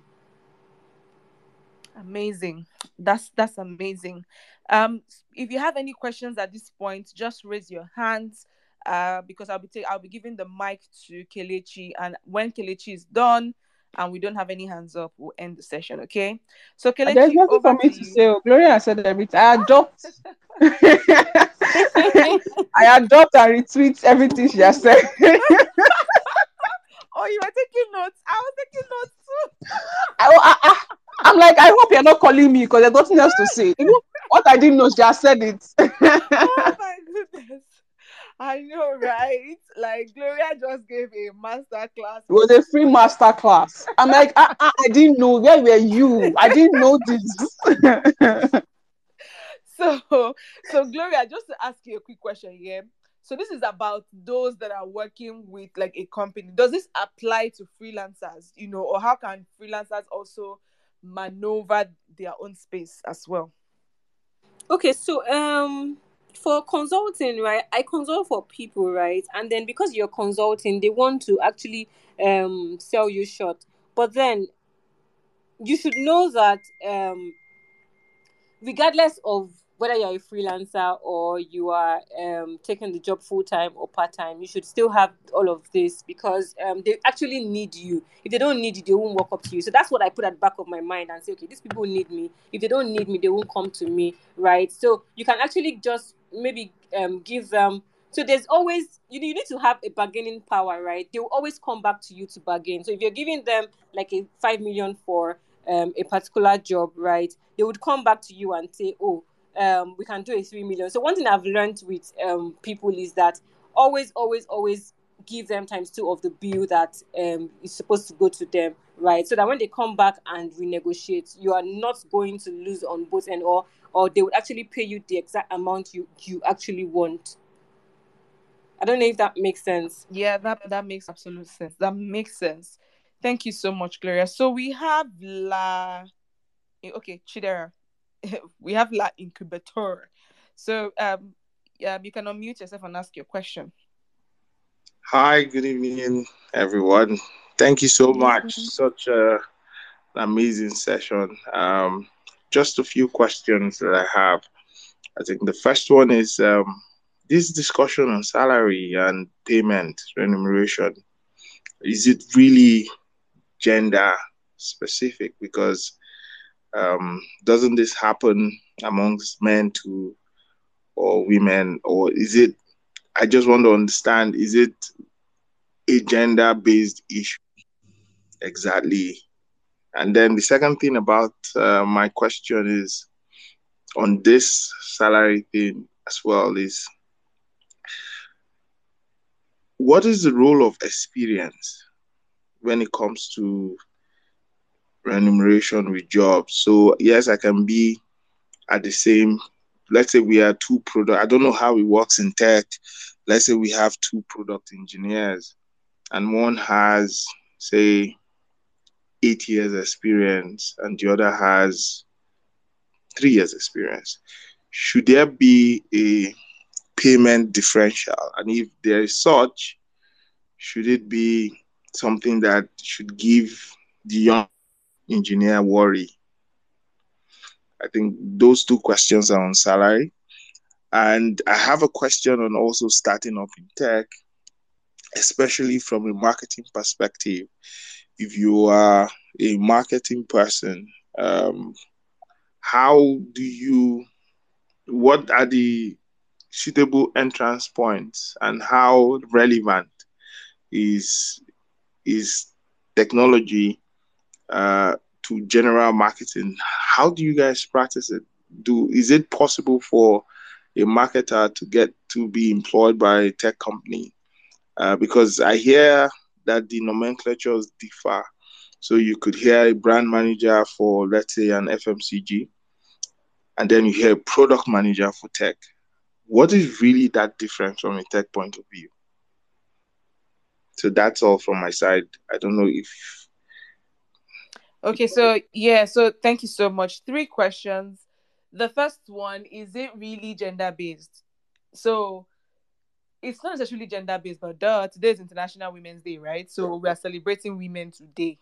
Amazing. That's amazing. If you have any questions at this point, just raise your hands because I'll be giving the mic to Kelechi. And when Kelechi is done and we don't have any hands up, we'll end the session, okay? So Kelechi, there's nothing for me to say. Oh, Gloria said everything. I adopt. I adopt and retweet everything she has said. Oh, you were taking notes. I was taking notes too. I'm like, I hope you're not calling me because there's nothing else to say. What I didn't know, she has said it. Oh my goodness. I know, right? Like, Gloria just gave a master class. It was a free master class. I'm like, I didn't know. Where were you? I didn't know this. So Gloria, just to ask you a quick question here. So this is about those that are working with like a company. Does this apply to freelancers, or how can freelancers also maneuver their own space as well? Okay, so for consulting, right, I consult for people, right? And then because you're consulting, they want to actually sell you short. But then you should know that regardless of whether you're a freelancer or you are taking the job full-time or part-time, you should still have all of this, because they actually need you. If they don't need you, they won't walk up to you. So that's what I put at the back of my mind and say, okay, these people need me. If they don't need me, they won't come to me, right? So you can actually just maybe give them. So there's always, you need to have a bargaining power, right? They will always come back to you to bargain. So if you're giving them like a 5 million for a particular job, right, they would come back to you and say, oh, we can do a 3 million. So one thing I've learned with people is that always give them times 2 of the bill that is supposed to go to them, right? So that when they come back and renegotiate, you are not going to lose on both end, or they would actually pay you the exact amount you actually want. I don't know if that makes sense. Yeah, that makes absolute sense. That makes sense. Thank you so much, Gloria. So we have Chidera. We have La Incubator. So you can unmute yourself and ask your question. Hi, good evening, everyone. Thank you so much. Mm-hmm. Such an amazing session. Just a few questions that I have. I think the first one is... this discussion on salary and payment remuneration, is it really gender specific? Because doesn't this happen amongst men too, or women? Or is it, I just want to understand, is it a gender-based issue exactly? And then the second thing about my question is on this salary thing as well is, what is the role of experience when it comes to remuneration with jobs? So, yes, I can be at the same, let's say we are 2 product, I don't know how it works in tech. Let's say we have 2 product engineers and one has, say, 8 years experience and the other has 3 years experience. Should there be a payment differential? And if there is such, should it be something that should give the young engineer worry? I think those 2 questions are on salary. And I have a question on also starting up in tech, especially from a marketing perspective. If you are a marketing person, what are the suitable entrance points, and how relevant is technology to general marketing? How do you guys practice it? Is it possible for a marketer to get to be employed by a tech company? Because I hear that the nomenclatures differ. So you could hear a brand manager for, let's say, an FMCG, and then you hear a product manager for tech. What is really that different from a tech point of view? So that's all from my side. I don't know if... Okay, so thank you so much. 3 questions. The first one, is it really gender-based? So it's not necessarily gender-based, but today is International Women's Day, right? So we are celebrating women today.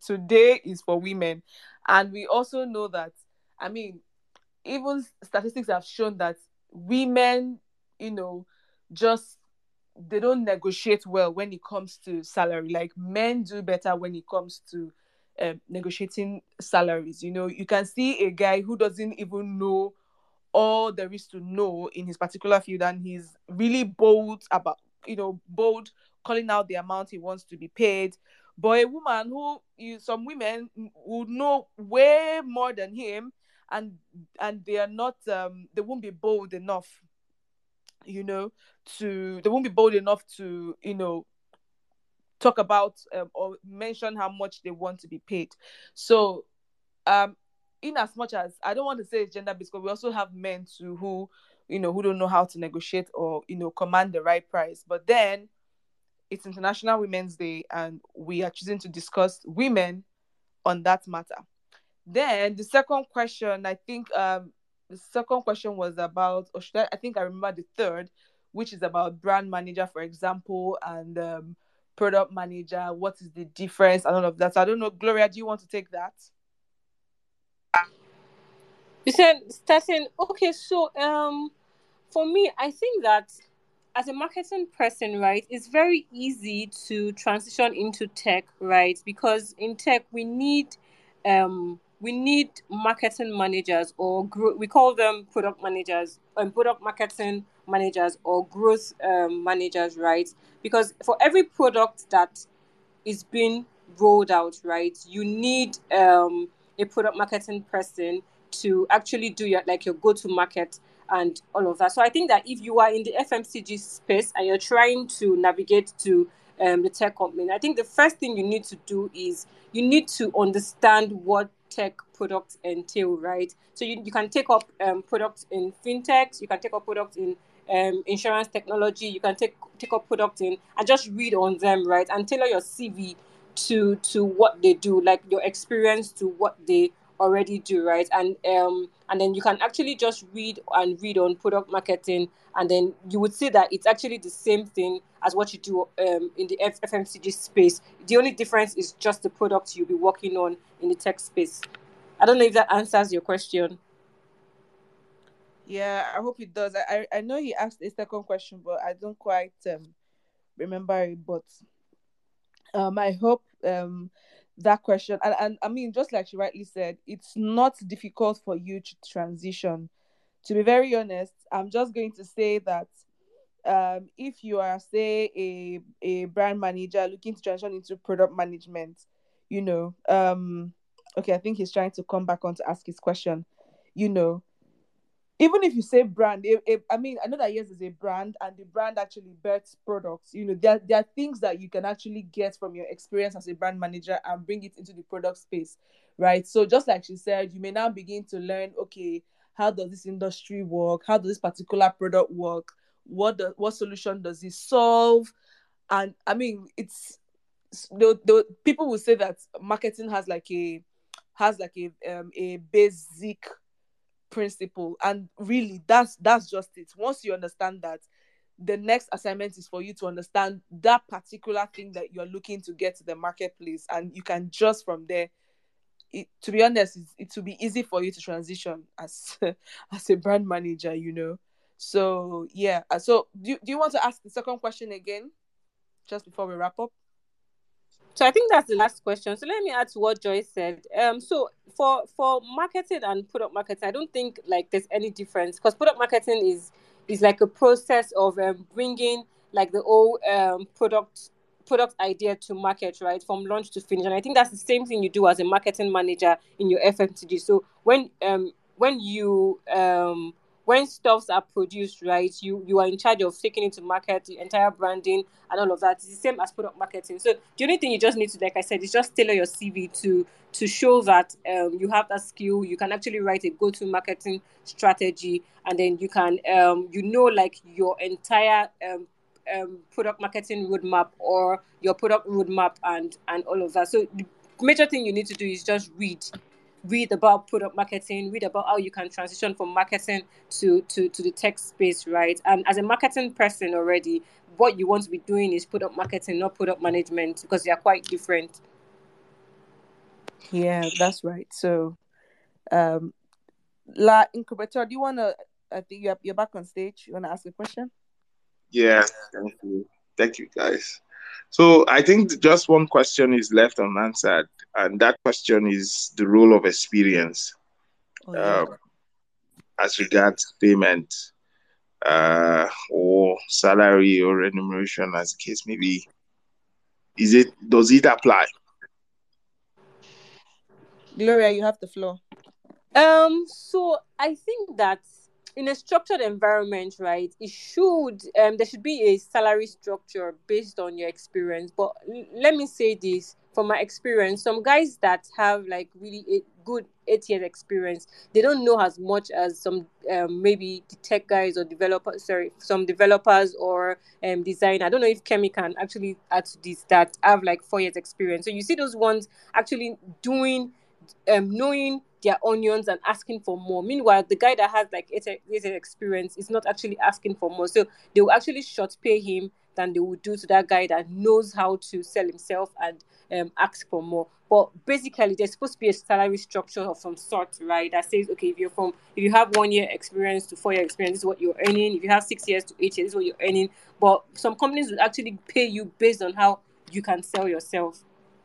Today is for women. And we also know that, even statistics have shown that women, they don't negotiate well when it comes to salary. Like, men do better when it comes to negotiating salaries. You can see a guy who doesn't even know all there is to know in his particular field, and he's really bold about, calling out the amount he wants to be paid. But a woman some women would know way more than him, and they are not they won't be bold enough to talk about or mention how much they want to be paid. So in as much as I don't want to say it's gender-based, because we also have men too who don't know how to negotiate or command the right price. But then it's International Women's Day, and we are choosing to discuss women on that matter. Then the second question, I think the second question was about, I think I remember the third, which is about brand manager, for example, and product manager. What is the difference and all of that? So I don't know, Gloria, do you want to take that? You said starting. Okay, so for me, I think that as a marketing person, right, it's very easy to transition into tech, right? Because in tech, we need marketing managers or we call them product managers and product marketing managers or growth managers, right? Because for every product that is being rolled out, right, you need a product marketing person to actually do your go-to market and all of that. So I think that if you are in the FMCG space and you're trying to navigate to the tech company, I think the first thing you need to do is you need to understand what tech products entail, right? So you can take up products in fintechs, you can take up products in insurance technology, you can take up products in, and just read on them, right? And tailor your CV to what they do, like your experience to what they already do, right? And then you can actually just read on product marketing, and then you would see that it's actually the same thing as what you do in the FMCG space. The only difference is just the products you'll be working on in the tech space. I don't know if that answers your question. Yeah, I hope it does. I know you asked a second question, but I don't quite remember it, but I hope that question, and I mean, just like she rightly said, it's not difficult for you to transition. To be very honest, I'm just going to say that if you are, say, a brand manager looking to transition into product management, you know, okay, I think he's trying to come back on to ask his question. You know, even if you say brand, I mean, I know that yes, is a brand, and the brand actually births products. You know, there are things that you can actually get from your experience as a brand manager and bring it into the product space, right? So just like she said, you may now begin to learn, okay, how does this industry work? How does this particular product work? What solution does it solve? And I mean, it's the people will say that marketing has like a basic principle, and really that's just it. Once you understand that, the next assignment is for you to understand that particular thing that you're looking to get to the marketplace, and you can just from there, to be honest, it will be easy for you to transition as a brand manager, you know. So yeah, so do you want to ask the second question again just before we wrap up? So I think that's the last question. So let me add to what Joy said. So for marketing and product marketing, I don't think like there's any difference, because product marketing is like a process of bringing like the whole product idea to market, right, from launch to finish. And I think that's the same thing you do as a marketing manager in your FMCG. So when stuffs are produced, right, you are in charge of taking it to market, the entire branding and all of that. It's the same as product marketing. So the only thing you just need to, like I said, is just tailor your CV to show that you have that skill. You can actually write a go-to marketing strategy, and then you can, like your entire product marketing roadmap or your product roadmap and all of that. So the major thing you need to do is just read about product marketing, read about how you can transition from marketing to the tech space, right? And as a marketing person already, what you want to be doing is product marketing, not product management, because they are quite different. Yeah, that's right. So, La Incubator, do you want to, I think you're back on stage. You want to ask a question? Yeah, thank you. Thank you, guys. So I think just one question is left unanswered, and that question is the role of experience as regards payment or salary or remuneration, as the case may be. Does it apply? Gloria, you have the floor. So I think that in a structured environment, right, it should there should be a salary structure based on your experience. But let me say this from my experience: some guys that have like really good 8 years experience, they don't know as much as some maybe the tech guys or developers. Sorry, some developers or designer. I don't know if Kemi can actually add to this, that have like 4 years experience. So you see those ones actually doing, knowing their onions and asking for more. Meanwhile, the guy that has like 8 years experience is not actually asking for more. So they will actually short pay him. than they would do to that guy that knows how to sell himself and ask for more. But basically, there's supposed to be a salary structure of some sort, right? That says, okay, if you have 1 year experience to 4 year experience, this is what you're earning. If you have 6 years to 8 years, this is what you're earning. But some companies will actually pay you based on how you can sell yourself,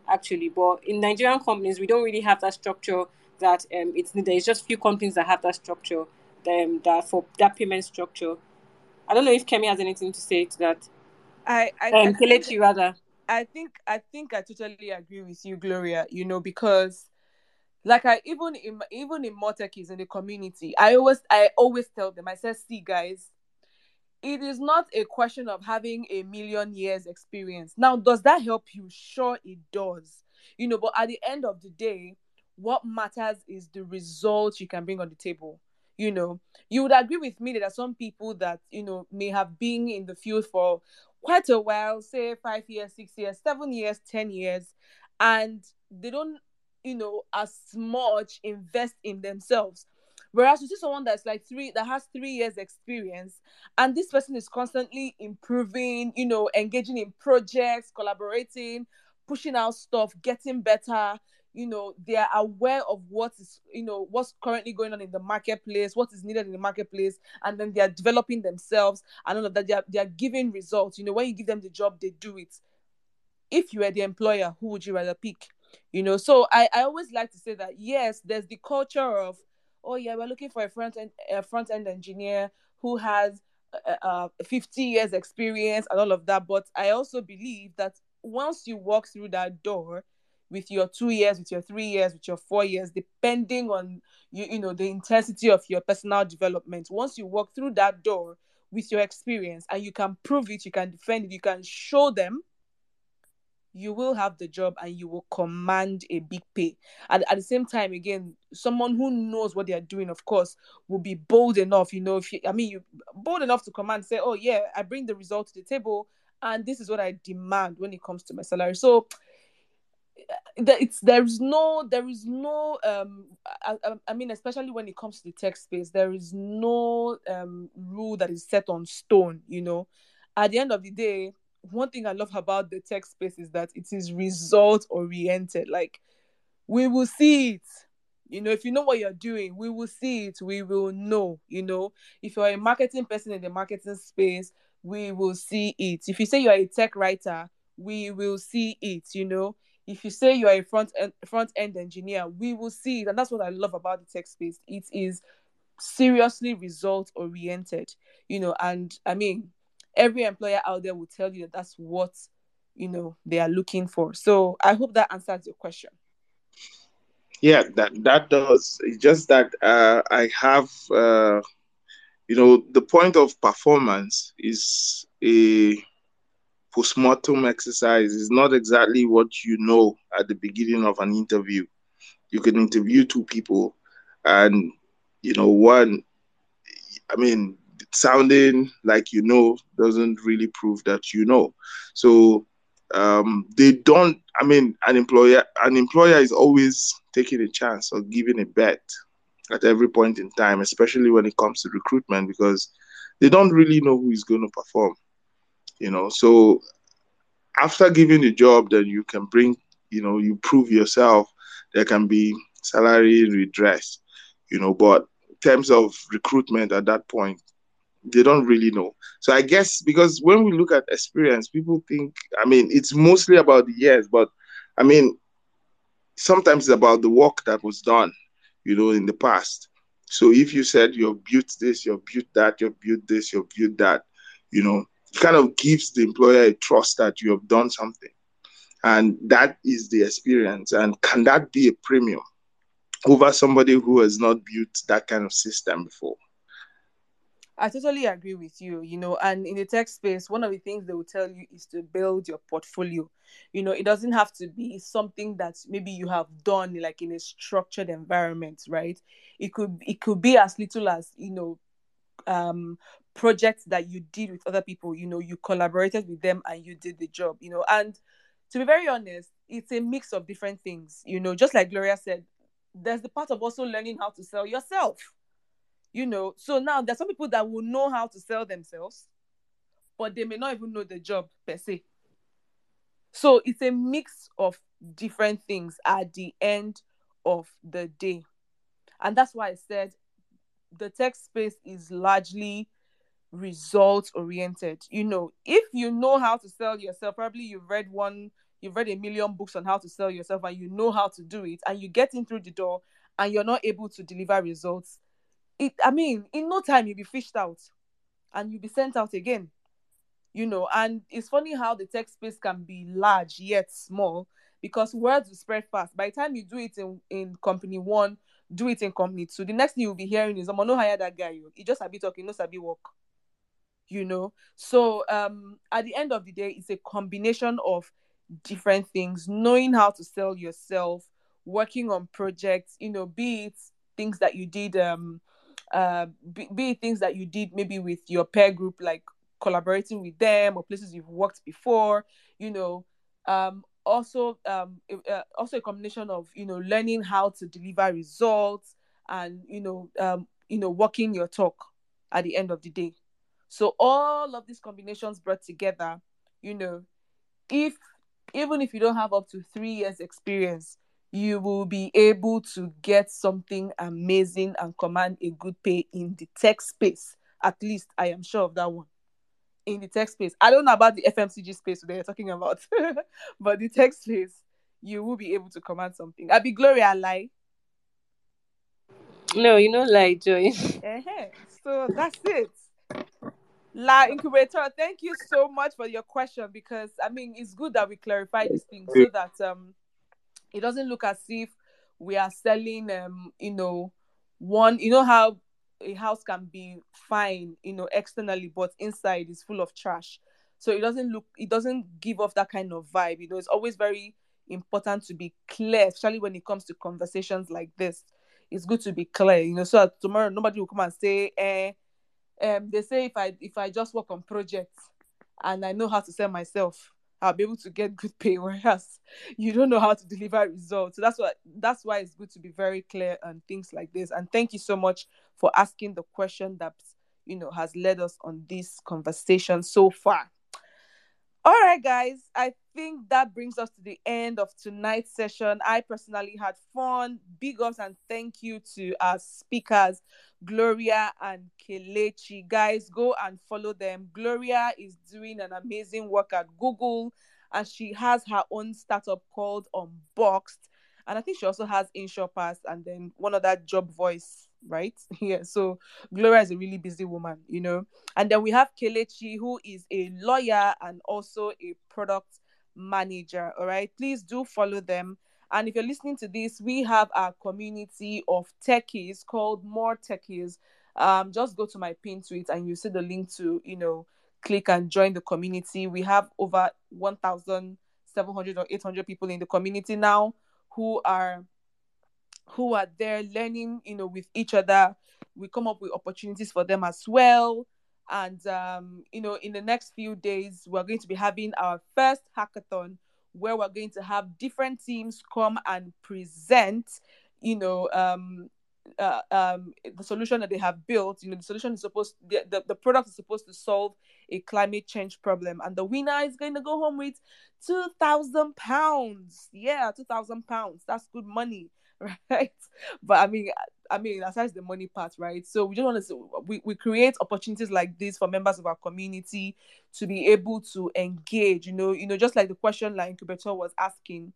actually. But in Nigerian companies, we don't really have that structure that it's needed. It's just few companies that have that structure, that for that payment structure. I don't know if Kemi has anything to say to that. I Kelechi, rather. I think I totally agree with you, Gloria, you know, because like even in More Techies in the community, I always tell them, I say, see guys, it is not a question of having 1,000,000 years experience. Now, does that help you? Sure it does. You know, but at the end of the day, what matters is the results you can bring on the table. You know, you would agree with me that there are some people that, you know, may have been in the field for quite a while, say 5 years, 6 years, 7 years, 10 years, and they don't, you know, as much invest in themselves. Whereas you see someone that's like that has 3 years experience, and this person is constantly improving, you know, engaging in projects, collaborating, pushing out stuff, getting better. You know, they are aware of what is, you know, what's currently going on in the marketplace, what is needed in the marketplace, and then they are developing themselves and all of that. They are giving results. You know, when you give them the job, they do it. If you were the employer, who would you rather pick? You know, so I always like to say that, yes, there's the culture of, oh yeah, we're looking for a front end engineer who has 50 years experience and all of that. But I also believe that once you walk through that door, with your 2 years, with your 3 years, with your 4 years, depending on you know, the intensity of your personal development. Once you walk through that door with your experience and you can prove it, you can defend it, you can show them, you will have the job and you will command a big pay. And at the same time, again, someone who knows what they are doing, of course, will be bold enough, you know, you're bold enough to command, say, oh yeah, I bring the result to the table and this is what I demand when it comes to my salary. So there is no, especially when it comes to the tech space, there is no rule that is set on stone, you know. At the end of the day, one thing I love about the tech space is that it is result oriented. Like, we will see it. You know, if you know what you're doing, we will see it. We will know, you know. If you're a marketing person in the marketing space, we will see it. If you say you're a tech writer, we will see it, you know. If you say you are a front-end engineer, we will see it. And that's what I love about the tech space. It is seriously result-oriented, you know. And, I mean, every employer out there will tell you that that's what, you know, they are looking for. So I hope that answers your question. Yeah, that does. It's just that I have, you know, the point of performance is a postmortem exercise. Is not exactly what you know at the beginning of an interview. You can interview two people and, you know, one, I mean, sounding like you know doesn't really prove that you know. So they don't, I mean, an employer is always taking a chance or giving a bet at every point in time, especially when it comes to recruitment, because they don't really know who is going to perform. You know, so after giving the job, then you can bring, you know, you prove yourself. There can be salary redress, you know, but in terms of recruitment at that point, they don't really know. So I guess because when we look at experience, people think, I mean, it's mostly about the years, but I mean, sometimes it's about the work that was done, you know, in the past. So if you said you've built this, you've built that, you've built this, you've built that, you know, it kind of gives the employer a trust that you have done something. And that is the experience. And can that be a premium over somebody who has not built that kind of system before? I totally agree with you, you know, and in the tech space, one of the things they will tell you is to build your portfolio. You know, it doesn't have to be something that maybe you have done like in a structured environment, right? It could be as little as, you know, projects that you did with other people, you know, you collaborated with them and you did the job, you know. And to be very honest, it's a mix of different things, you know, just like Gloria said, there's the part of also learning how to sell yourself, you know. So now there's some people that will know how to sell themselves, but they may not even know the job per se. So it's a mix of different things at the end of the day. And that's why I said the tech space is largely results-oriented. You know, if you know how to sell yourself, probably you've read 1,000,000 books on how to sell yourself and you know how to do it, and you get in through the door and you're not able to deliver results, in no time you'll be fished out and you'll be sent out again. You know, and it's funny how the tech space can be large yet small, because words will spread fast. By the time you do it in company one, do it in company two, the next thing you'll be hearing is, I'm going to hire that guy. He just a bit talking, no sabi work. You know, so at the end of the day, it's a combination of different things, knowing how to sell yourself, working on projects, you know, be it things that you did, be it things that you did maybe with your peer group, like collaborating with them or places you've worked before, you know, also a combination of, you know, learning how to deliver results and, you know, walking your talk at the end of the day. So all of these combinations brought together, you know, even if you don't have up to 3 years experience, you will be able to get something amazing and command a good pay in the tech space. At least I am sure of that one. In the tech space, I don't know about the FMCG space that you're talking about, but the tech space, you will be able to command something. I'll be Gloria, lie. No, you know, lie, Joy. So that's it. La Incubator, thank you so much for your question, because I mean, it's good that we clarify these things so that it doesn't look as if we are selling, you know, one, you know how a house can be fine, you know, externally, but inside is full of trash. So it doesn't give off that kind of vibe. You know, it's always very important to be clear, especially when it comes to conversations like this. It's good to be clear, you know, so that tomorrow nobody will come and say, they say if I just work on projects and I know how to sell myself, I'll be able to get good pay, whereas you don't know how to deliver results. So that's why it's good to be very clear on things like this. And thank you so much for asking the question that, you know, has led us on this conversation so far. All right, guys, I think that brings us to the end of tonight's session. I personally had fun. Big ups and thank you to our speakers, Gloria and Kelechi. Guys, go and follow them. Gloria is doing an amazing work at Google, and she has her own startup called Unboxed. And I think she also has InsurePass and then one other job voice, right? Yeah, so Gloria is a really busy woman, you know. And then we have Kelechi, who is a lawyer and also a product manager, all right? Please do follow them. And if you're listening to this, we have our community of techies called More Techies. Just go to my pin tweet and you see the link to, you know, click and join the community. We have over 1,700 or 800 people in the community now who are there learning, you know, with each other. We come up with opportunities for them as well. And, you know, in the next few days, we're going to be having our first hackathon, where we're going to have different teams come and present, you know, the solution that they have built. You know, the solution is supposed, the product is supposed to solve a climate change problem, and the winner is going to go home with £2,000. Yeah, £2,000. That's good money, right? But I mean, aside the money part, right? So we just want to we create opportunities like this for members of our community to be able to engage. You know, just like the question La Incubator was asking,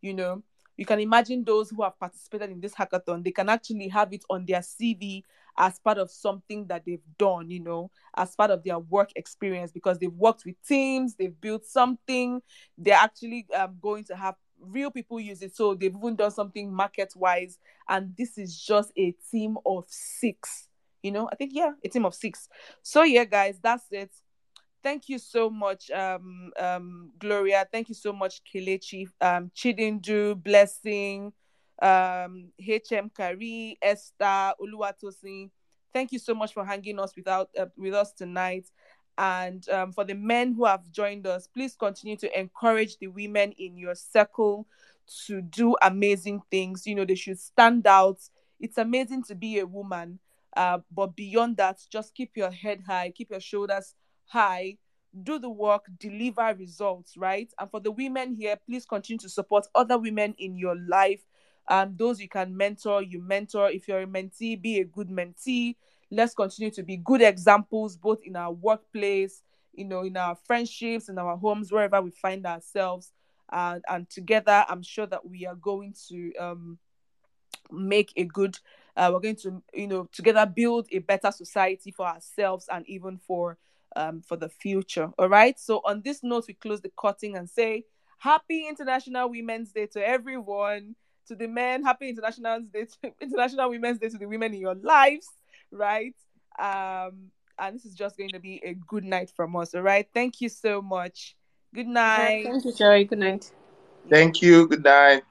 you know, you can imagine those who have participated in this hackathon, they can actually have it on their CV as part of something that they've done, you know, as part of their work experience, because they've worked with teams, they've built something, they're actually going to have real people use it. So they've even done something market wise, and this is just a team of 6, you know, I think, yeah, a team of 6. So yeah, guys, that's it. Thank you so much, Gloria. Thank you so much, Kelechi, Chidindu, Blessing, HM Kari, Esther, Oluwatosin. Thank you so much for hanging us with us tonight. And for the men who have joined us, please continue to encourage the women in your circle to do amazing things. You know, they should stand out. It's amazing to be a woman. But beyond that, just keep your head high, keep your shoulders high, do the work, deliver results, right? And for the women here, please continue to support other women in your life. Those you can mentor, you mentor. If you're a mentee, be a good mentee. Let's continue to be good examples, both in our workplace, you know, in our friendships, in our homes, wherever we find ourselves. And together, I'm sure that we are going to make a good, we're going to, you know, together build a better society for ourselves and even for the future. All right. So on this note, we close the cutting and say, Happy International Women's Day to everyone. To the men, Happy International Women's Day to the women in your lives. Right. And this is just going to be a good night from us. All right. Thank you so much. Good night. Thank you, Joy. Good night. Thank you. Good night.